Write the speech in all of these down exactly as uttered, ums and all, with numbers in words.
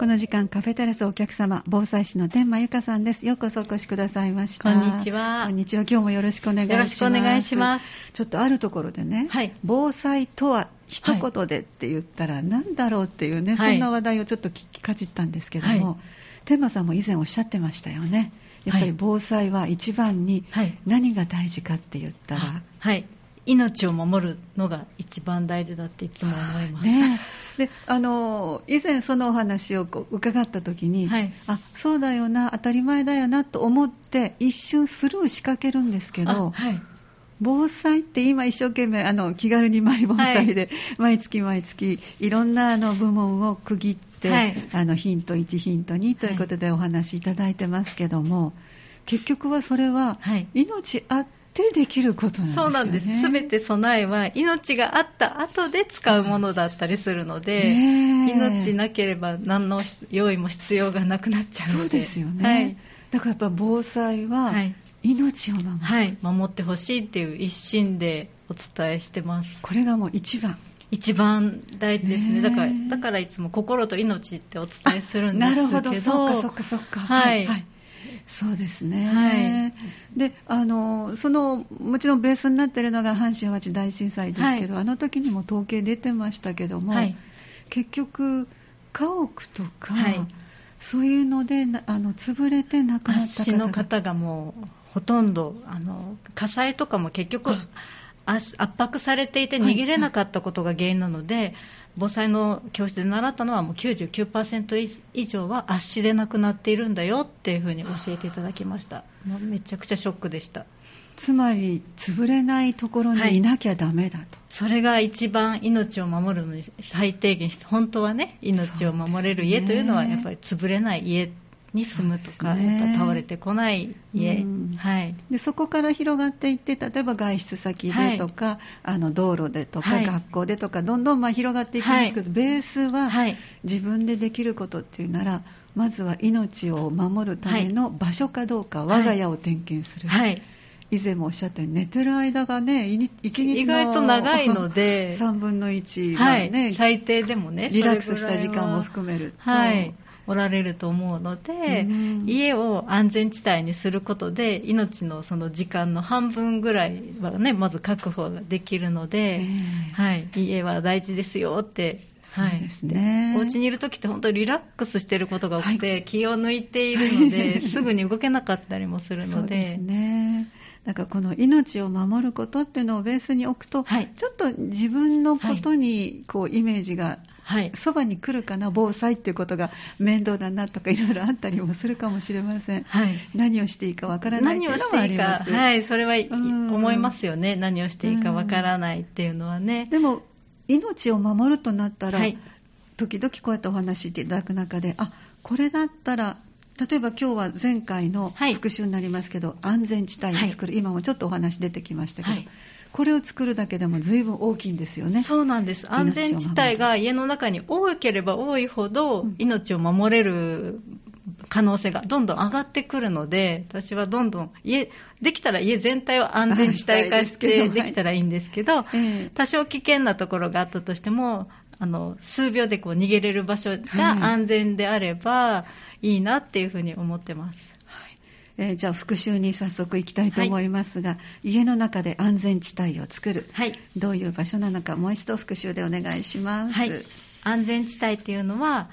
この時間カフェテラスお客様防災士の天満由香さんです。ようこそお越しくださいました。こんにちは。こんにちは。今日もよろしくお願いします。よろしくお願いします。ちょっとあるところでね、はい、防災とは一言でって言ったら何だろうっていうね、はい、そんな話題をちょっと聞きかじったんですけども、はい、天満さんも以前おっしゃってましたよね。やっぱり防災は一番に何が大事かって言ったら、はいはい、命を守るのが一番大事だっていつも思います、ね、であの以前そのお話をこう伺った時に、はい、あそうだよな当たり前だよなと思って一瞬スルー仕掛けるんですけど、はい、防災って今一生懸命あの気軽にマイ防災で、はい、毎月毎月いろんなあの部門を区切ってはい、あのヒントいちヒントにということでお話しいただいてますけども、はい、結局はそれは命あってできることなんですよね。そうなんです。すべて備えは命があった後で使うものだったりするので、ね、命なければ何の用意も必要がなくなっちゃうので。そうですよね、はい、だからやっぱ防災は命を守る、はいはい、守ってほしいっていう一心でお伝えしてます。これがもう一番一番大事ですね。だから、だからいつも心と命ってお伝えするんですけど。なるほど、そうかそうかそうか。はい、はい、そうですね。はい、で、あのそのもちろんベースになっているのが阪神・淡路大震災ですけど、はい、あの時にも統計出てましたけども、はい、結局家屋とか、はい、そういうのであの潰れて亡くなった方がの方がもうほとんどあの火災とかも結局。圧迫されていて逃げれなかったことが原因なので、はいはい、防災の教室で習ったのはもう きゅうじゅうきゅうパーセント 以上は圧死で亡くなっているんだよっていうふうに教えていただきました。めちゃくちゃショックでした。つまり潰れないところにいなきゃダメだと、はい、それが一番命を守るのに最低限して本当はね命を守れる家というのはやっぱり潰れない家に住むとか、ね、やっぱ倒れてこない家、うんはい、でそこから広がっていって例えば外出先でとか、はい、あの道路でとか、はい、学校でとかどんどんまあ広がっていくんですけど、はい、ベースは自分でできることっていうなら、はい、まずは命を守るための場所かどうか、はい、我が家を点検する、はいはい、以前もおっしゃったように寝てる間がねいちにちの意外と長いのでさんぶんのいちは、ねはい、最低でもねリラックスした時間も含めるとおられると思うので、うん、家を安全地帯にすることで命のその時間の半分ぐらいはねまず確保できるので、えーはい、家は大事ですよって。そうですね、はい、お家にいるときって本当にリラックスしていることが多くて、はい、気を抜いているので、はい、すぐに動けなかったりもするので、そうですね。なんかこの命を守ることっていうのをベースに置くと、はい、ちょっと自分のことにこうイメージがそば、はい、に来るかな。防災っていうことが面倒だなとかいろいろあったりもするかもしれません、はい、何をしていいかわからないっていうのもあります。何をしていいか、はい、それは思いますよね。何をしていいかわからないっていうのはね。でも命を守るとなったら、はい、時々こうやってお話しいただく中であこれだったら例えば今日は前回の復習になりますけど、はい、安全地帯を作る、はい、今もちょっとお話出てきましたけど、はい、これを作るだけでも随分大きいんですよね。そうなんです。安全地帯が家の中に多ければ多いほど命を守れる可能性がどんどん上がってくるので、私はどんどん家できたら家全体を安全地帯化してできたらいいんですけど、多少危険なところがあったとしてもあの数秒でこう逃げれる場所が安全であればいいなっていうふうに思ってます、はいえー、じゃあ復習に早速いきたいと思いますが、はい、家の中で安全地帯を作る、はい、どういう場所なのかもう一度復習でお願いします、はい、安全地帯っていうのは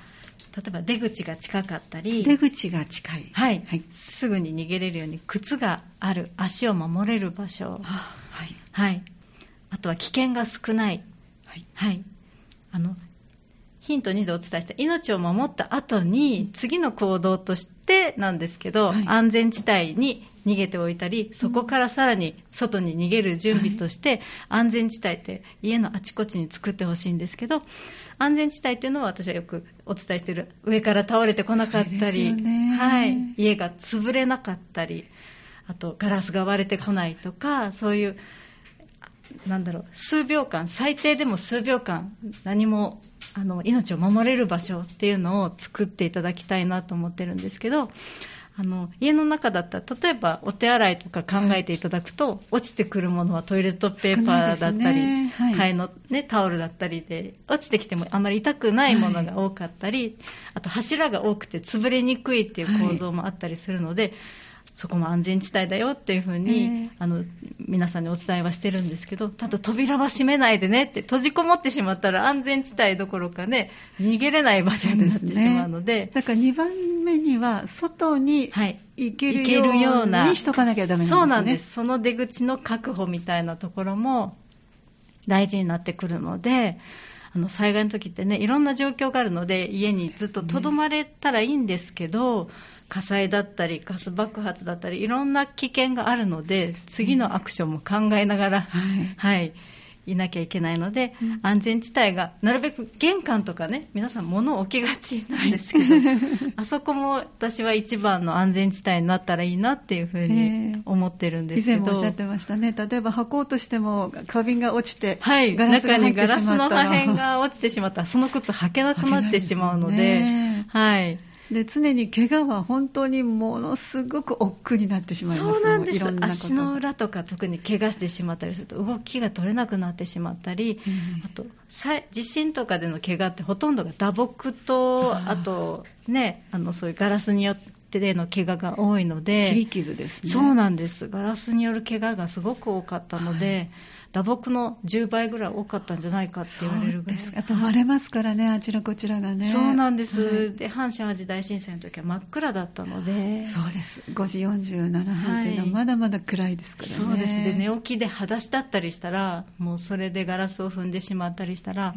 例えば出口が近かったり出口が近い、はいはい、すぐに逃げれるように靴がある足を守れる場所、はいはい、あとは危険が少ない、はいはい、あのヒントにでお伝えした命を守った後に次の行動としてなんですけど、はい、安全地帯に逃げておいたりそこからさらに外に逃げる準備として、はい、安全地帯って家のあちこちに作ってほしいんですけど安全地帯というのは私はよくお伝えしている上から倒れてこなかったり、はい、家が潰れなかったりあとガラスが割れてこないとかそういうなんだろう数秒間最低でも数秒間何もあの命を守れる場所っていうのを作っていただきたいなと思ってるんですけどあの家の中だったら例えばお手洗いとか考えていただくと、はい、落ちてくるものはトイレットペーパーだったり、ねはい、替えの、ね、タオルだったりで落ちてきてもあまり痛くないものが多かったり、はい、あと柱が多くて潰れにくいっていう構造もあったりするので、はい、そこも安全地帯だよっていうふうに、えー、あの皆さんにお伝えはしてるんですけど、ただ扉は閉めないでねって、閉じこもってしまったら安全地帯どころかね逃げれない場所になってしまうので、だからにばんめには外に行けるようにしとかなきゃダメなんですね。そうなんです。その出口の確保みたいなところも大事になってくるので、あの災害の時ってね、いろんな状況があるので家にずっと留まれたらいいんですけど、火災だったりガス爆発だったりいろんな危険があるので、次のアクションも考えながら、はいはい、いなきゃいけないので、うん、安全地帯がなるべく玄関とかね、皆さん物を置きがちなんですけど、はい、あそこも私は一番の安全地帯になったらいいなっていうふうに思ってるんですけど、以前もおっしゃってましたね。例えば履こうとしても花瓶が落ちて、はい、ガラスが入ってしまったら、中にガラスの破片が落ちてしまったらその靴履けなくなってしまうので、はいで常に怪我は本当にものすごく億劫になってしまいます。そうなんです。いろんな足の裏とか特に怪我してしまったりすると動きが取れなくなってしまったり、うん、あと地震とかでの怪我ってほとんどが打撲と あ, あと、ね、あのそういうガラスによってでの怪我が多いので、切り傷ですね。そうなんです。ガラスによる怪我がすごく多かったので、はい打撲のじゅうばいぐらい多かったんじゃないかって言われるぐらい。そうです。やっぱ割れますからね、あちらこちらがね。そうなんです、はい、で阪神淡路大震災の時は真っ暗だったので、そうです。ごじよんじゅうななふんというのはまだまだ暗いですからね、はい、そうですね。寝起きで裸足だったりしたらもうそれでガラスを踏んでしまったりしたら、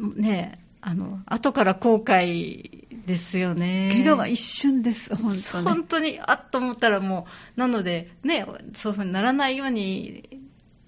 うん、あねえあの後から後悔ですよね。怪我は一瞬です。本当に本当にあっと思ったらもう、なのでねそういう風にならないように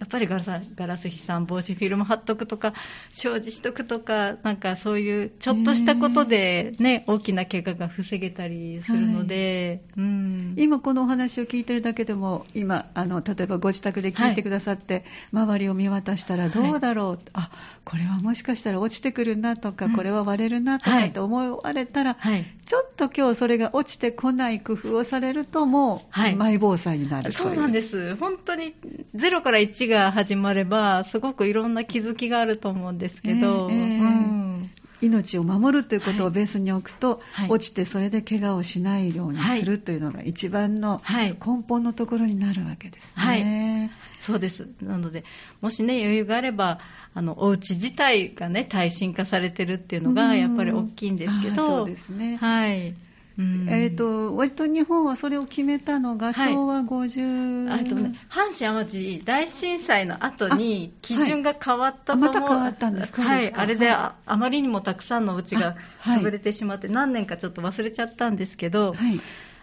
やっぱりガラス、ガラス飛散防止フィルム貼っとくとか障子しとくとか、なんかそういうちょっとしたことで、ね、大きな怪我が防げたりするので、はいうん、今このお話を聞いてるだけでも今あの例えばご自宅で聞いてくださって、はい、周りを見渡したらどうだろう、はい、あこれはもしかしたら落ちてくるなとか、うん、これは割れるなとかと思われたら、はい、ちょっと今日それが落ちてこない工夫をされるともうマイ防災になる、はい、そうなんです。本当にゼロからいちが始まればすごくいろんな気づきがあると思うんですけど、えーえーうん、命を守るということをベースに置くと、はい、落ちてそれで怪我をしないようにするというのが一番の根本のところになるわけですね、はい、そうです。なのでもし、ね、余裕があればあのお家自体が、ね、耐震化されてるっていうのがやっぱり大きいんですけど、うん、あそうですね、はいえー、と割と日本はそれを決めたのが昭和ごじゅう、はいあとね、阪神淡路大震災の後に基準が変わったと思う、はい、また変わったんですか、はい、あれで あ, あまりにもたくさんの家が潰れてしまって、はい、何年かちょっと忘れちゃったんですけど、はい、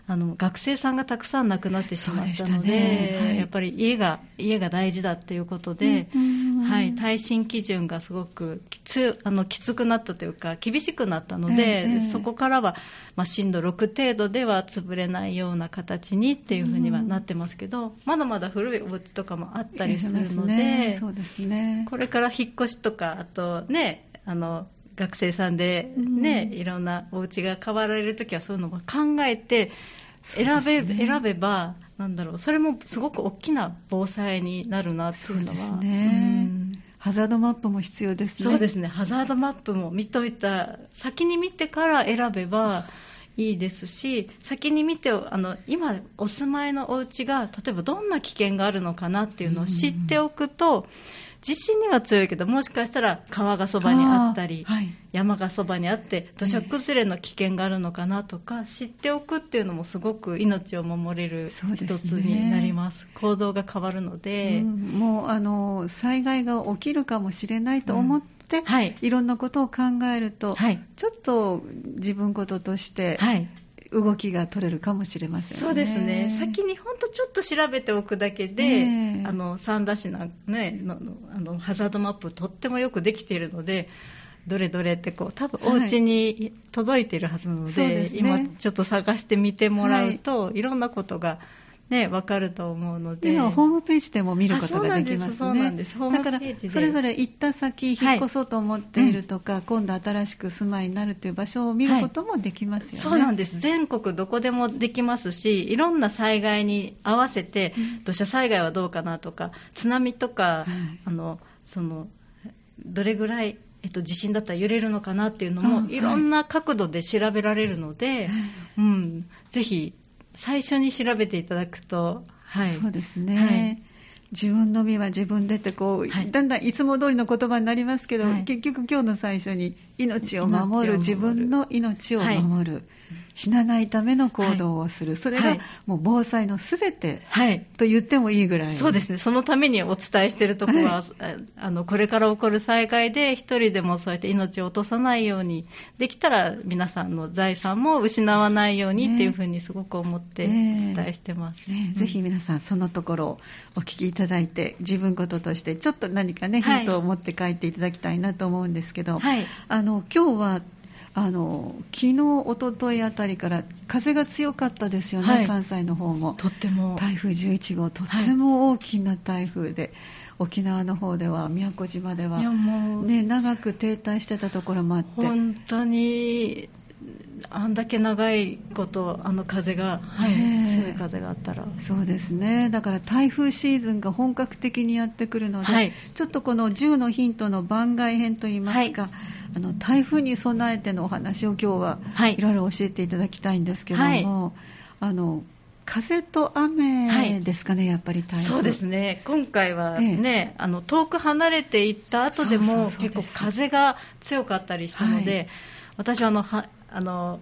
あの学生さんがたくさん亡くなってしまったの で, で、ねはい、やっぱり家 が, 家が大事だということで、うんうんはい、耐震基準がすごくき つ, あのきつくなったというか厳しくなったので、えー、そこからは、まあ、震度ろく程度では潰れないような形にっていうふうにはなってますけど、うん、まだまだ古いお家とかもあったりするの で,、ねそうですね、これから引っ越しとかあとねあの学生さんで、ねうん、いろんなお家が変わられるときはそういうのを考えて選 べ,、ね、選べばなんだろう、それもすごく大きな防災になるなっていうのはそうです、ねうん、ハザードマップも必要ですね。そうですね。ハザードマップも見といた先に見てから選べばいいですし、先に見てあの今お住まいのお家が例えばどんな危険があるのかなっていうのを知っておくと、うんうん地震には強いけどもしかしたら川がそばにあったり、はい、山がそばにあって土砂崩れの危険があるのかなとか、ね、知っておくっていうのもすごく命を守れる一つになりま す, す、ね、行動が変わるので、うん、もうあの災害が起きるかもしれないと思って、うんはい、いろんなことを考えると、はい、ちょっと自分事として、はい動きが取れるかもしれませんね。そうですね。先にほんとちょっと調べておくだけで、ね、あの三田市の、ね、の, の, あのハザードマップとってもよくできているのでどれどれってこう多分お家に届いているはずなので、はいでね、今ちょっと探してみてもらうと、はい、いろんなことがね、分かると思うので、今はホームページでも見ることができますね。だからそれぞれ行った先、引っ越そうと思っているとか、はい、うん、今度新しく住まいになるという場所を見ることもできますよね、はい、そうなんです。全国どこでもできますし、いろんな災害に合わせて、うん、土砂災害はどうかなとか、津波とか、はい、あのそのどれぐらい、えっと、地震だったら揺れるのかなっていうのも、うん、いろんな角度で調べられるので、はい、うん、ぜひ最初に調べていただくと、はい、そうですね、はい、自分の身は自分でってこう、はい、だんだんいつも通りの言葉になりますけど、はい、結局今日の最初に命を守る、自分の命を守る、はい、死なないための行動をする、はい、それがもう防災のすべてと言ってもいいぐらい、はい、そうですね。そのためにお伝えしているところは、はい、あのこれから起こる災害で一人でもそうやって命を落とさないように、できたら皆さんの財産も失わないようにっていうふうにすごく思ってお伝えしてます、ねねね、ぜひ皆さんそのところをお聞きいただいて、自分事としてちょっと何かね、ヒントを持って帰っていただきたいなと思うんですけど、はい、あの今日はあの昨日一昨日あたりから風が強かったですよね、はい、関西の方もとっても台風じゅういちごう、とっても大きな台風で、はい、沖縄の方では宮古島では、ね、長く停滞してたところもあって、本当にあんだけ長いことあの風が、はい、強い風があったら、そうですね。だから台風シーズンが本格的にやってくるので、はい、ちょっとこのじゅうのヒントの番外編といいますか、はい、あの台風に備えてのお話を今日はいろいろ教えていただきたいんですけども、はい、あの風と雨ですかね、はい、やっぱり台風、そうですね。今回はね、ええ、あの遠く離れていった後でも結構風が強かったりしたので、はい、私はあのはあの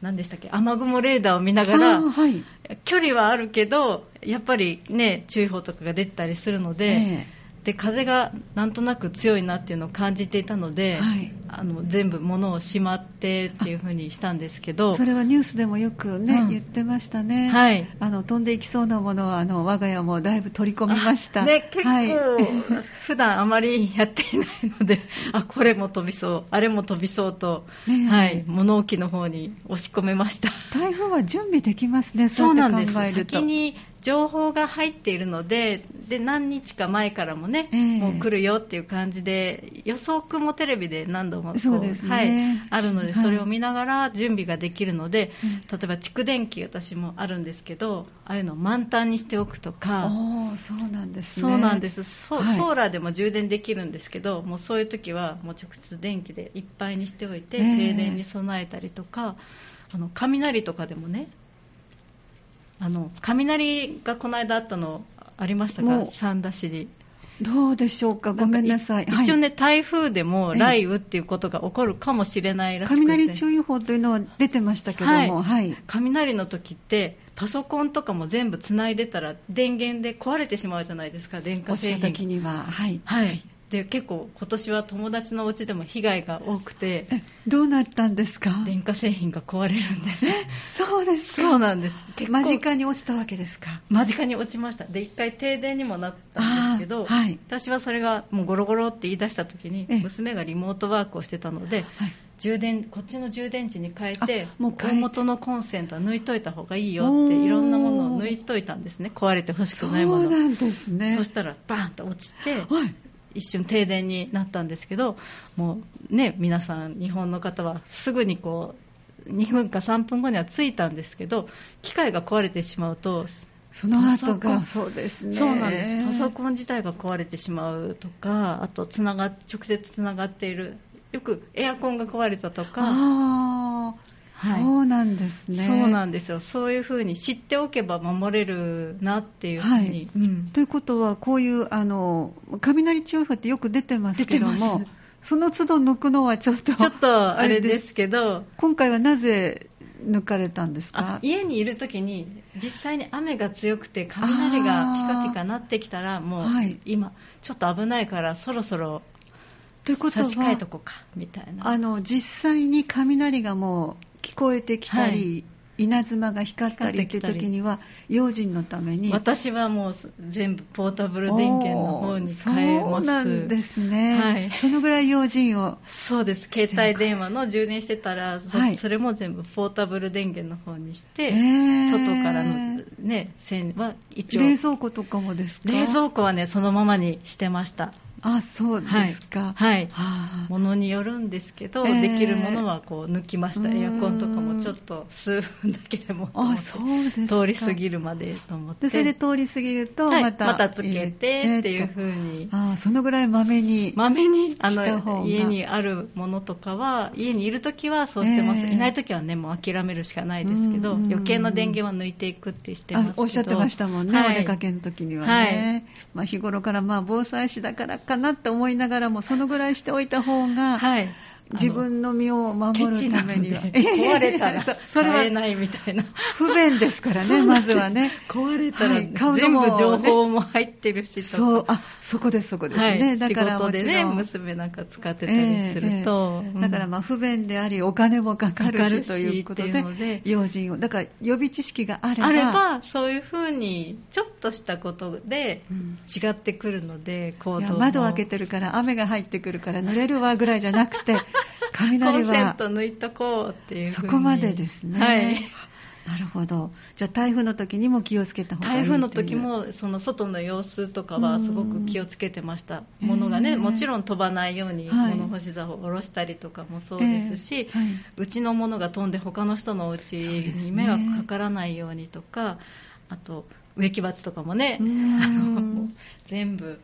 何でしたっけ、雨雲レーダーを見ながら、はい、距離はあるけどやっぱりね、注意報とかが出てたりするので、えー、で風がなんとなく強いなっていうのを感じていたので、はい、あの全部物をしまってっていう風にしたんですけど、それはニュースでもよくね、うん、言ってましたね、はい、あの飛んでいきそうなものはあの我が家もだいぶ取り込みました、ね、結構、はい、普段あまりやっていないので、あ、これも飛びそう、あれも飛びそうと、ね、はい、物置の方に押し込めました。台風は準備できますね。そうなんです。先に情報が入っているので、で何日か前からもね、えー、もう来るよっていう感じで、予測もテレビで何度もこう、そうですね、はい、あるので、それを見ながら準備ができるので、はい、例えば蓄電器、私もあるんですけど、ああいうのを満タンにしておくとか。おー、そうなんですね。そうなんです。ソ、はい、ソーラーでも充電できるんですけど、もうそういう時はもう直接電気でいっぱいにしておいて、えー、停電に備えたりとか、あの雷とかでもね、あの雷がこの間あったのありましたか、三田市に。どうでしょうか、ごめんなさい。一応ね、はい、台風でも雷雨っていうことが起こるかもしれないらしくて、雷注意報というのは出てましたけども、はいはい、雷の時ってパソコンとかも全部つないでたら電源で壊れてしまうじゃないですか、電化製品。おっしゃる時には、はい、はいで結構今年は友達のお家でも被害が多くて。どうなったんですか？電化製品が壊れるんです。そうですか。そうなんです。間近に落ちたわけですか？間近に落ちました。で一回停電にもなったんですけど、はい、私はそれがもうゴロゴロって言い出した時に、娘がリモートワークをしてたので、はい、充電こっちの充電池に変えて、もう変えて大元のコンセントは抜いといた方がいいよって、いろんなものを抜いといたんですね、壊れてほしくないもの。そうなんですね。そしたらバーンと落ちて、はい、一瞬停電になったんですけど、もうね、皆さん日本の方はすぐにこうにふんかさんぷんごには着いたんですけど、機械が壊れてしまうとその後が、そうですね、そうなんです。パソコン自体が壊れてしまうとか、あとつなが直接つながっている、よくエアコンが壊れたとか。あ、はい、そうなんですね。そうなんですよ。そういうふうに知っておけば守れるなっていうふうに、はい、うん、ということは、こういうあの雷注意報ってよく出てますけども、その都度抜くのはちょっとちょっとあれですけど、今回はなぜ抜かれたんですか？家にいるときに実際に雨が強くて雷がピカピカ鳴ってきたら、もう今ちょっと危ないからそろそろということは差し替えとこうかみたいな。あの実際に雷がもう聞こえてきたり、稲妻が光ったりっていう時には用心のために私はもう全部ポータブル電源の方に変えます。そうなんですね、はい、そのぐらい用心を。そうです、携帯電話の充電してたら そ,、はい、それも全部ポータブル電源の方にして、えー、外からの、ね、線は一応。冷蔵庫とかもですか？冷蔵庫はねそのままにしてました。あ、そうですか、はいはい。ものによるんですけど、えー、できるものはこう抜きました。エアコンとかもちょっと数分だけでもあ、そうですか。通り過ぎるまでと思ってで、それで通り過ぎるとまた、はい、またつけてっていう風に、あ、そのぐらいまめにまめにあの家にあるものとかは家にいるときはそうしてます、えー、いないときはねもう諦めるしかないですけど、余計な電源は抜いていくってしてますけど。あ、おっしゃってましたもんね、はい、お出かけの時にはね、はい。まあ、日頃からまあ防災士だからかなって思いながらもそのぐらいしておいた方が、はい、自分の身を守るためには壊れたら買えないみたいな不便ですからね。まずはね壊れたら、はい、買うのも全部情報も入ってるしとか。そう、あ、そこですそこですね、はい、だから仕事でね娘なんか使ってたりすると、えーえーうん、だからまあ不便でありお金もかかる し, かかるしということで、で用心をだから予備知識があればあればそういうふうにちょっとしたことで違ってくるので、うん、行動も窓開けてるから雨が入ってくるから濡れるわぐらいじゃなくて雷はコンセント抜いとこうっていう風にそこまでですね、はい。なるほど。じゃあ台風の時にも気をつけた方がいい。台風の時もその外の様子とかはすごく気をつけてました。物がね、えー、もちろん飛ばないように物干し竿を下ろしたりとかもそうですし、えーはい、うちの物が飛んで他の人のお家に迷惑かからないようにとか、ね、あと植木鉢とかもね、あの全部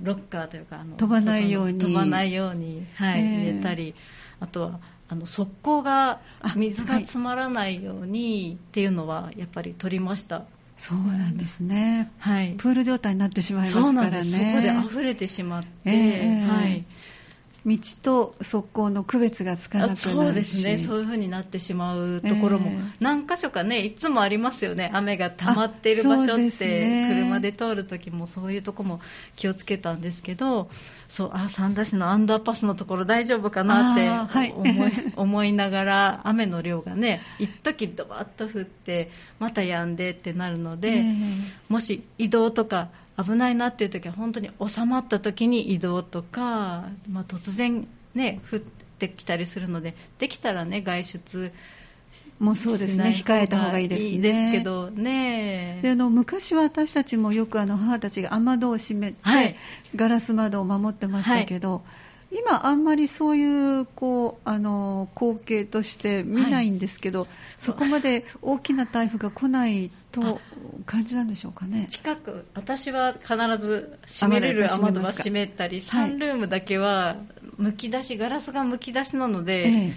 ロッカーというかあの飛ばないように飛ばないように、はい、えー、入れたり、あとはあの側溝が水が詰まらないようにっていうのはやっぱり取りました。そうなんですね、はい、プール状態になってしまいますからね。そうなんです、そこで溢れてしまって、えーはい、道と側溝の区別がつかなくなるし。そうですね、そういう風になってしまうところも、えー、何箇所かねいつもありますよね。雨が溜まっている場所って、ね、車で通るときもそういうとこも気をつけたんですけど、そう、あ、三田市のアンダーパスのところ大丈夫かなって思 い,、はい、思いながら雨の量がね一時ドバッと降ってまた止んでってなるので、えー、もし移動とか危ないなっていう時は本当に収まった時に移動とか、まあ、突然、ね、降ってきたりするのでできたら、ね、外出もそうですね、控えた方がいいですね。いいですけどね。で、あの昔は私たちもよくあの母たちが雨戸を閉めて、はい、ガラス窓を守ってましたけど、はい、今あんまりそういう、こう、あの光景として見ないんですけど、はい、そこまで大きな台風が来ないと感じなんでしょうかね。近く私は必ず閉めれる雨戸は閉めたり、サンルームだけはむき出し、ガラスがむき出しなので、ええ、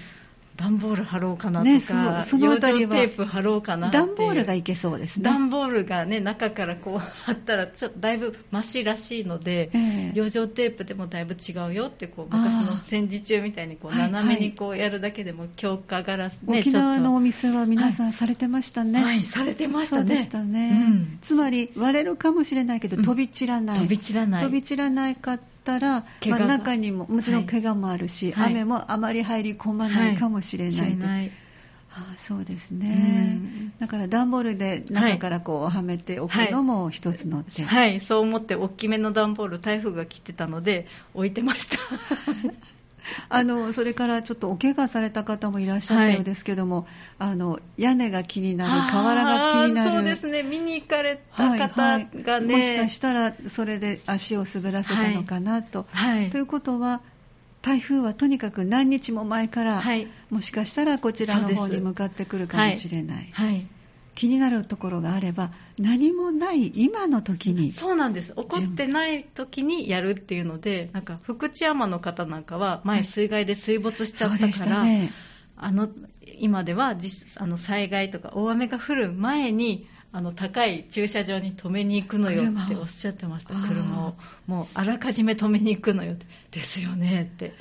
段ボール貼ろうかなとか、ね、そそのあたりは養生テープ貼ろうかなっていう。段ボールがいけそうですね。段ボールがね中からこう貼ったらちょっとだいぶマシらしいので、えー、養生テープでもだいぶ違うよって、こう昔の戦時中みたいにこう斜めにこうやるだけでも強化ガラス、ね、はいはい、沖縄のお店は皆さんされてましたね、はいはい、されてましたね。そうでしたね、うん、つまり割れるかもしれないけど飛び散らない、うん、飛び散らない飛び散らないかたら、まあ、中にももちろん怪我もあるし、はい、雨もあまり入り込まないかもしれないと、はいはい、ああそうですね、うん、だから段ボールで中からこう、はい、はめておくのも一つの手、はいはい、そう思って大きめの段ボール台風が来てたので置いてましたあのそれからちょっとお怪我された方もいらっしゃったようですけども、はい、あの屋根が気になる、瓦が気になる。そうですね、見に行かれた方がね、はいはい、もしかしたらそれで足を滑らせたのかなと、はいはい、ということは台風はとにかく何日も前から、はい、もしかしたらこちらの方に向かってくるかもしれない、はいはい、気になるところがあれば何もない今の時に。そうなんです、怒ってない時にやるっていうので、なんか福知山の方なんかは前水害で水没しちゃったから、はいね、あの今では実あの災害とか大雨が降る前にあの高い駐車場に止めに行くのよっておっしゃってました。車 を, 車をもうあらかじめ止めに行くのよってですよねって、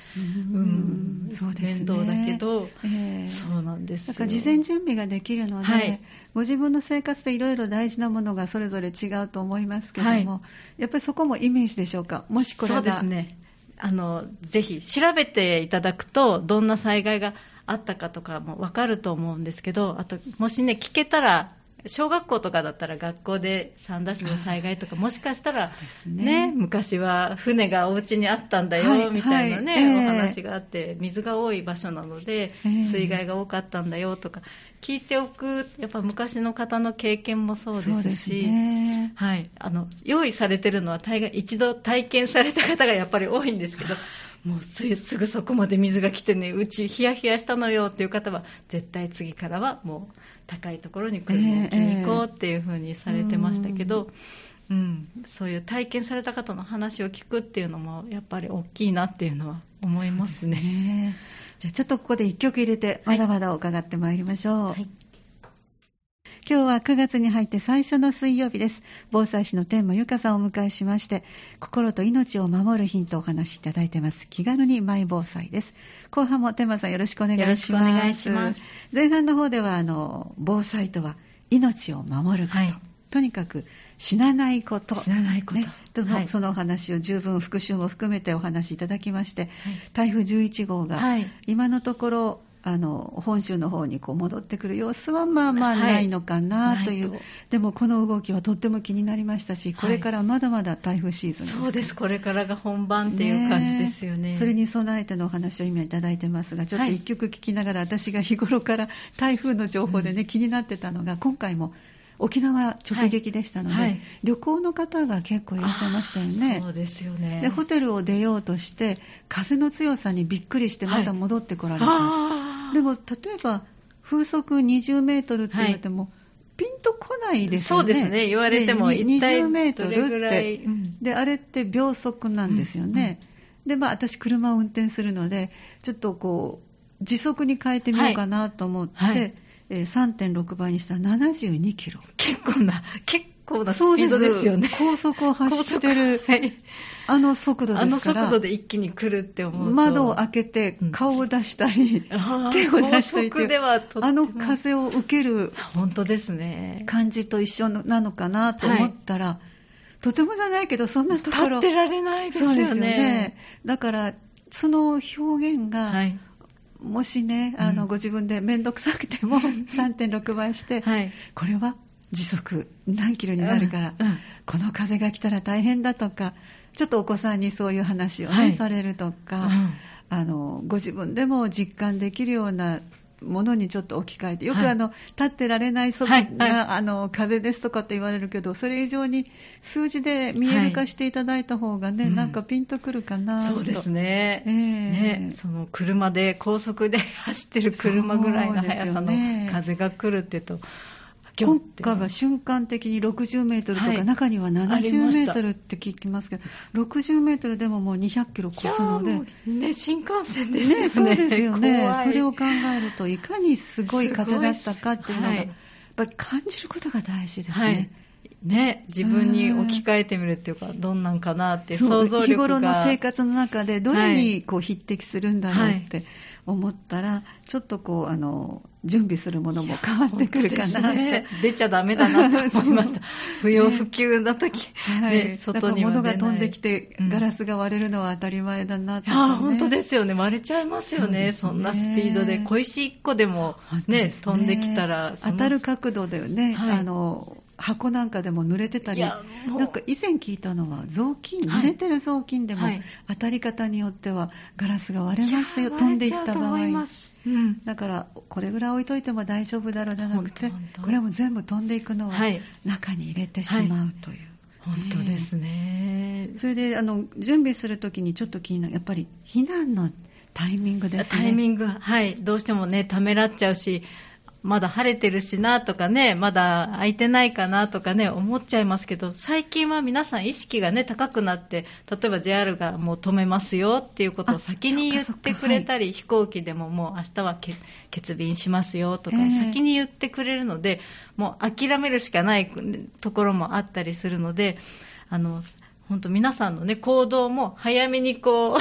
うん、うん、そうですね、面倒だけど、えー、そうなんですよ。だから事前準備ができるので、はい、ご自分の生活でいろいろ大事なものがそれぞれ違うと思いますけども、はい、やっぱりそこもイメージでしょうか。もしこれがそうですね、あのぜひ調べていただくとどんな災害があったかとかも分かると思うんですけど、あともしね聞けたら小学校とかだったら学校で三田市の災害とかもしかしたら、ねね、昔は船がお家にあったんだよ、はい、みたいな、ねはいえー、お話があって水が多い場所なので水害が多かったんだよとか聞いておく、やっぱ昔の方の経験もそうですし、そうですね、はい、あの用意されてるのは大概一度体験された方がやっぱり多いんですけどもうすぐそこまで水が来てねうちヒヤヒヤしたのよっていう方は絶対次からはもう高いところに来るのを気に行こうっていう風にされてましたけど、えーうん、そういう体験された方の話を聞くっていうのもやっぱり大きいなっていうのは思いますね。そうですね。じゃあちょっとここでいっきょく入れてまだまだ伺ってまいりましょう、はいはい、今日はくがつに入って最初の水曜日です。防災士の天馬由佳さんをお迎えしまして心と命を守るヒントをお話しいただいてます。気軽にマイ防災です。後半も天馬さんよろしくお願いします。よろしくお願いします。前半の方ではあの防災とは命を守ること、はい、とにかく死なないこと死なないこと、ねはい、そのお話を十分復習も含めてお話しいただきまして、はい、台風じゅういちごうが今のところ、はいあの本州の方にこう戻ってくる様子はまあまあないのかなという、はい、でもこの動きはとっても気になりましたし、これからまだまだ台風シーズンです、はい、そうです。これからが本番っていう感じですよ ね, ねそれに備えてのお話を今いただいてますが、ちょっと一曲聴きながら、はい、私が日頃から台風の情報でね、うん、気になってたのが今回も沖縄直撃でしたので、はいはい、旅行の方が結構いらっしゃいましたよね。そうですよね。でホテルを出ようとして風の強さにびっくりしてまた戻ってこられた、はいでも例えば風速にじゅうメートルって言っても、はい、ピンとこないですよね。そうですね。言われても一体どれぐらい、うん、であれって秒速なんですよね、うんうん、でまあ私車を運転するのでちょっとこう時速に変えてみようかなと思って、はいはいえー、さんてんろくばいにしたらななじゅうにキロ結構な結構なスピードですよね。そうです。高速を走ってるあの速度ですから、あの速度で一気に来るって思うと窓を開けて顔を出したり、うん、手を出したりとあの風を受ける本当ですね感じと一緒なのかなと思ったら、はい、とてもじゃないけどそんなところ立ってられないですよね。そうですよね。だからその表現が、はい、もしねあの、うん、ご自分で面倒くさくてもさんてんろくばいして、はい、これは時速何キロになるから、うんうん、この風が来たら大変だとかちょっとお子さんにそういう話を、ねはい、されるとか、うん、あのご自分でも実感できるようなものにちょっと置き換えてよく、はい、あの立ってられない速度が、はいはい、あの風ですとかって言われるけどそれ以上に数字で見える化していただいた方がね、はい、なんかピンとくるかなと、うん、そうです ね,、えー、ねその車で高速で走ってる車ぐらいの速さの風が来るってと今回は瞬間的にろくじゅうメートルとか、はい、中にはななじゅうメートルって聞きますけどろくじゅうメートルでももうにひゃくキロ越すので、ね、新幹線ですよね。そうですよね。それを考えるといかにすごい風だったかっていうのが、はい、やっぱり感じることが大事ですね、はいね、自分に置き換えてみるっていうかどんなんかなって想像力が日頃の生活の中でどれにこう匹敵するんだろうって思ったら、はいはい、ちょっとこうあの準備するものも変わってくるかな、ね、出ちゃダメだなと思いました不要不急な時、ねね、外には出ないなんか物が飛んできてガラスが割れるのは当たり前だなとか、ねうん、本当ですよね。割れちゃいますよ ね, そ, ねそんなスピードで小石いっこでも、ねでね、飛んできたら当たる角度だよね、はい、あの箱なんかでも濡れてたりなんか以前聞いたのは雑巾、はい、濡れてる雑巾でも、はい、当たり方によってはガラスが割れますよ飛んでいった場合、うん、だからこれぐらい置いといても大丈夫だろうじゃなくてこれも全部飛んでいくのは中に入れてしまうという、はいはい、本当ですね。それであの準備するときにちょっと気になるやっぱり避難のタイミングですね。タイミングはいどうしてもねためらっちゃうしまだ晴れてるしなとかねまだ空いてないかなとかね思っちゃいますけど最近は皆さん意識がね高くなって例えば ジェイアール がもう止めますよっていうことを先に言ってくれたり、はい、飛行機でももう明日はけ欠便しますよとか先に言ってくれるので、えー、もう諦めるしかないところもあったりするのであの本当皆さんの、ね、行動も早めにこ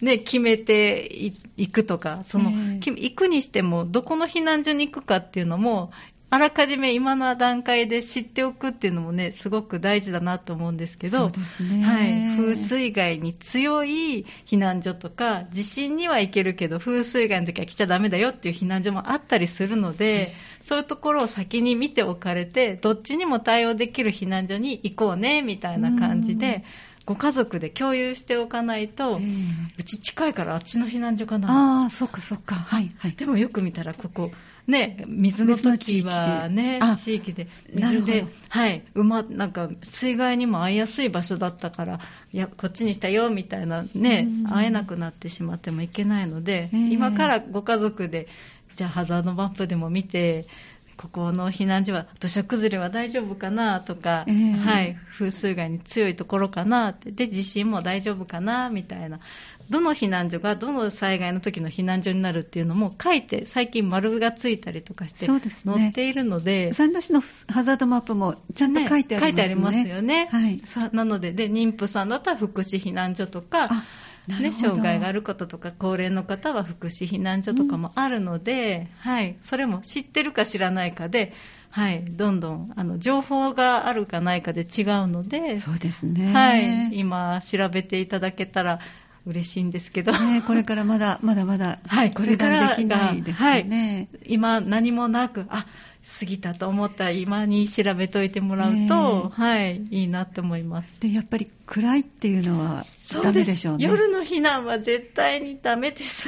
う、ね、決めて い, いくとかその行くにしてもどこの避難所に行くかっていうのもあらかじめ今の段階で知っておくっていうのもね、すごく大事だなと思うんですけど、そうですね、はい、風水害に強い避難所とか、地震には行けるけど風水害の時は来ちゃダメだよっていう避難所もあったりするので、はい、そういうところを先に見ておかれて、どっちにも対応できる避難所に行こうねみたいな感じでご家族で共有しておかないと、うん、うち近いからあっちの避難所かな、ああ、そっかそっか、はいはい、でもよく見たらここね、水の時はね、地域で水で、はい、馬なんか水害にも遭いやすい場所だったから、いやこっちにしたよみたいなね、会えなくなってしまってもいけないので、今からご家族でじゃあハザードマップでも見て、ここの避難所は土砂崩れは大丈夫かなとか、えーはい、風水害に強いところかなって、で地震も大丈夫かなみたいな、どの避難所がどの災害の時の避難所になるっていうのも書いて、最近丸がついたりとかして載っているので、産後、ね、のハザードマップもちゃんと書いてありますね。ね、書いてありますよね、はい、さなの で, で妊婦さんだったら福祉避難所とか、ね、障害がある方とか高齢の方は福祉避難所とかもあるので、うん、はい、それも知ってるか知らないかで、はい、どんどんあの情報があるかないかで違うので、そうですね、はい、今調べていただけたら嬉しいんですけど、ね、これからまだまだまだ、はい、これからが、できないですね、はい、今何もなく、あ、過ぎたと思ったら今に調べといてもらうと、えーはい、いいなと思います。でやっぱり暗いっていうのはダメでしょうね。そうです、夜の避難は絶対にダメです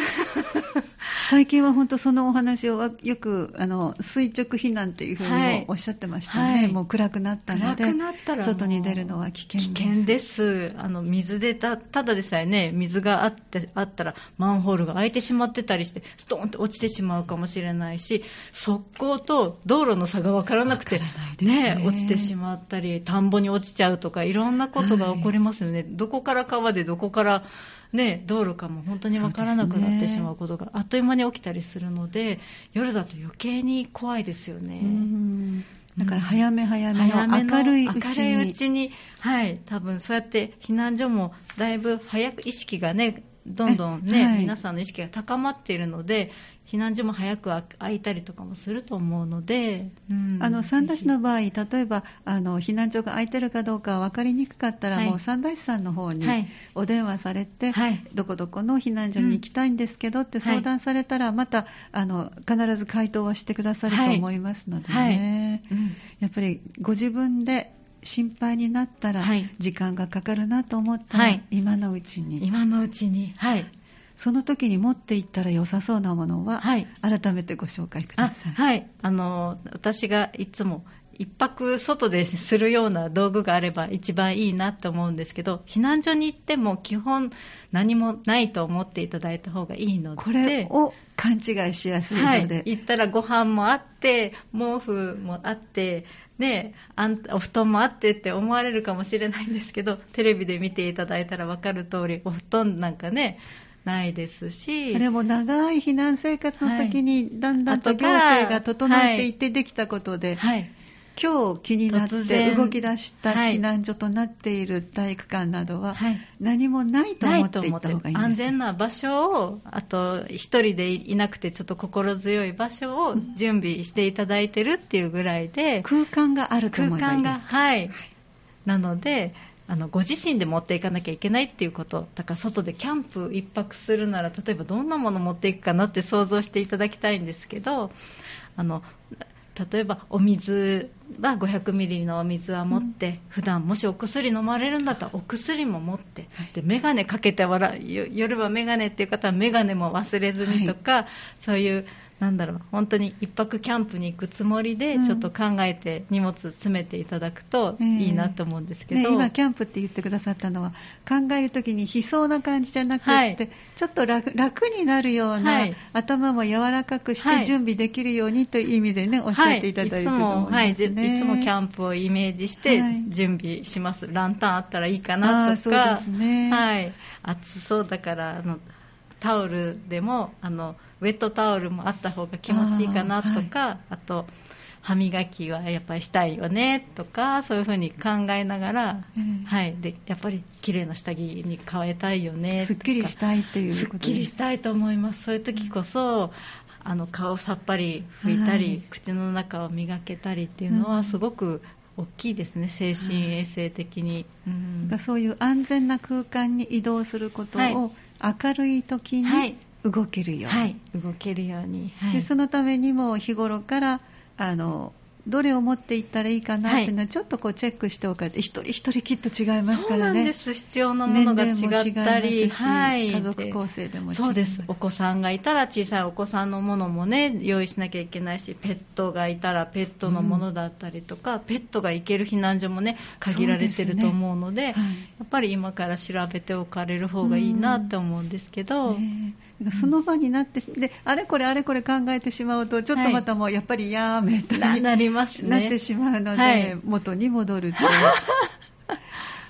最近は本当そのお話をよくあの垂直避難っていうふうにもおっしゃってましたね、はい、もう暗くなったので、暗くなったら外に出るのは危険です、危険です。あの水で た, ただでさえね、水があってあったらマンホールが開いてしまってたりしてストーンと落ちてしまうかもしれないし、側溝と道路の差が分からなくて、ねね、落ちてしまったり田んぼに落ちちゃうとか、いろんなことが起こりますよね、はい、どこから川でどこから、ね、道路かも本当に分からなくなってしまうことがあっという間に起きたりするので、夜だと余計に怖いですよね。うん、だから早め早めの明るいうちに、明るいうちに、はい、多分そうやって避難所もだいぶ早く意識がね、どんどんね、はい、皆さんの意識が高まっているので、避難所も早く開いたりとかもすると思うので、うん、あの三田市の場合、例えばあの避難所が開いてるかどうか分かりにくかったら、はい、もう三田市さんの方にお電話されて、はい、どこどこの避難所に行きたいんですけどって相談されたら、はい、またあの必ず回答はしてくださると思いますのでね、はいはいうん、やっぱりご自分で心配になったら、はい、時間がかかるなと思ったら、はい、今のうちに今のうちに、はい、その時に持っていったら良さそうなものは、はい、改めてご紹介ください。あ、はい、あの私がいつも一泊外でするような道具があれば一番いいなと思うんですけど、避難所に行っても基本何もないと思っていただいた方がいいので、これを勘違いしやすいので、はい、行ったらご飯もあって毛布もあってね、あお布団もあってって思われるかもしれないんですけど、テレビで見ていただいたら分かる通り、お布団なんかねないですし、あれも長い避難生活の時にだんだんと行政が整えていってできたことで、はいはい、今日気になって動き出した避難所となっている体育館などは何もないと思っていった方がいいんです、はい、安全な場所を、あと一人でいなくてちょっと心強い場所を準備していただいてるっていうぐらいで、空間があると思えばいいです。はい、なのであのご自身で持っていかなきゃいけないっていうこと、だから外でキャンプ一泊するなら、例えばどんなもの持っていくかなって想像していただきたいんですけど、あの例えばお水はごひゃくミリのお水は持って、うん、普段もしお薬飲まれるんだったらお薬も持って、はい、でメガネかけて笑う、夜はメガネっていう方はメガネも忘れずにとか、はい、そういうなんだろう、本当に一泊キャンプに行くつもりでちょっと考えて荷物詰めていただくといいなと思うんですけど、うんえーね、今キャンプって言ってくださったのは、考えるときに悲壮な感じじゃなくて、はい、ちょっと 楽, 楽になるような、はい、頭も柔らかくして準備できるようにという意味でね、はい、おっしゃっていただいてると思いますね、はい、いつもキャンプをイメージして準備します、はい、ランタンあったらいいかなとか、あ、そうですね、はい、暑そうだからあのタオルでもあのウェットタオルもあった方が気持ちいいかなとか、 あ,、はい、あと歯磨きはやっぱりしたいよねとか、そういう風に考えながら、うんはい、でやっぱり綺麗な下着に変えたいよねとか、すっきりしたいっていうこと、すっきりしたいと思います。そういう時こそあの顔をさっぱり拭いたり、はい、口の中を磨けたりっていうのはすごく大きいですね、うん、精神衛生的に、うん、そういう安全な空間に移動することを、はい、明るい時に動けるように、はい、動けるように、はい、でそのためにも日頃からあのどれを持っていったらいいかなっていうのはちょっとこうチェックしておかれて、はい、一人一人きっと違いますからね。そうなんです、必要なものが違ったり、はい、家族構成でも違います。そうです、お子さんがいたら小さいお子さんのものもね用意しなきゃいけないし、ペットがいたらペットのものだったりとか、うん、ペットが行ける避難所もね限られてると思うの で, うで、ね、はい、やっぱり今から調べておかれる方がいいなって思うんですけど、うんね、その場になってであれこれあれこれ考えてしまうとちょっとまたもうやっぱりやめたり、はい、なりますね、なってしまうので、はい、元に戻ると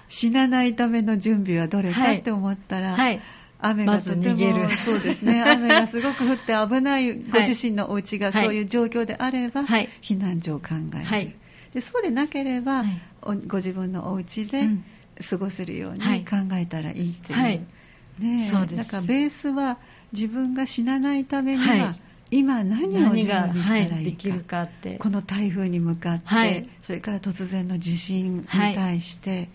死なないための準備はどれかって思ったら、はいはい、雨がとても、まず逃げるそうですね、雨がすごく降って危ないご自身のお家がそういう状況であれば、はい、避難所を考える、はい、でそうでなければ、はい、ご自分のお家で過ごせるように考えたらいいっていう、はいね、そうです。なんかベースは自分が死なないためには、はい今何を準備したらいいか、はい、できるかってこの台風に向かって、はい、それから突然の地震に対して、はい、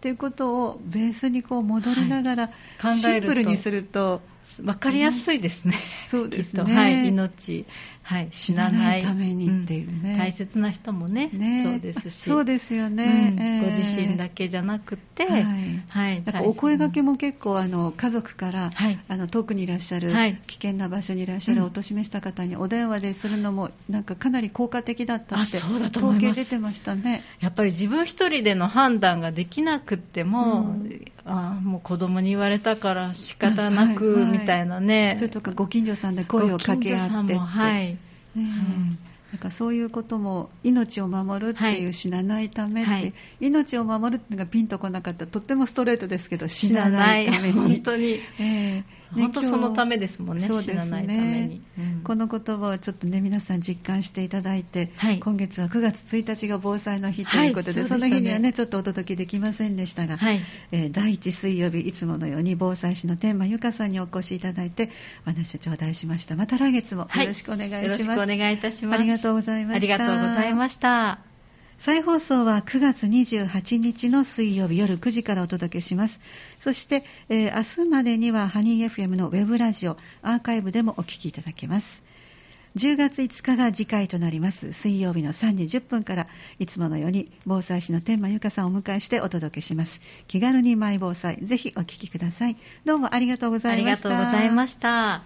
ということをベースにこう戻りながら、はい、シンプルにすると分かりやすいですね、うん、そうですね、はい、命、はい、死なないためにっていうね、うん、大切な人も ね, ねそうですし、そうですよね、うんえー、ご自身だけじゃなくて、はいはい、なんかお声掛けも結構あの家族から、はい、あの遠くにいらっしゃる、はい、危険な場所にいらっしゃるお年召した方にお電話でするのもなんかかなり効果的だったって、あ、そうだと思います。統計出てましたね。やっぱり自分一人での判断ができなくっても、うん、あもう子供に言われたから仕方なく、はいはいみたいなね、それとかご近所さんで声を掛け合ってって、はいねうん、なんかそういうことも命を守るっていう、はい、死なないためって、はい、命を守るっていうのがピンとこなかったとってもストレートですけど死なないために本当に、えーね、本当そのためですもんね、そうですね、死なないために、うん、この言葉をちょっとね皆さん実感していただいて、はい、今月はくがつついたちが防災の日ということ で,、はい そ, でね、その日にはねちょっとお届けできませんでしたが、はいえー、だいいち水曜日いつものように防災士の天満由佳さんにお越しいただいてお話を頂戴しました。また来月もよろしくお願いします、はい、よろしくお願いいたします。ありがとうございました。ありがとうございました。再放送はくがつにじゅうはちにちの水曜日夜くじからお届けします。そして、えー、明日までにはハニー エフエム のウェブラジオアーカイブでもお聞きいただけます。じゅうがついつかが次回となります。水曜日のさんじじゅっぷんからいつものように防災士の天満由佳さんをお迎えしてお届けします。気軽にマイ防災ぜひお聞きください。どうもありがとうございました。ありがとうございました。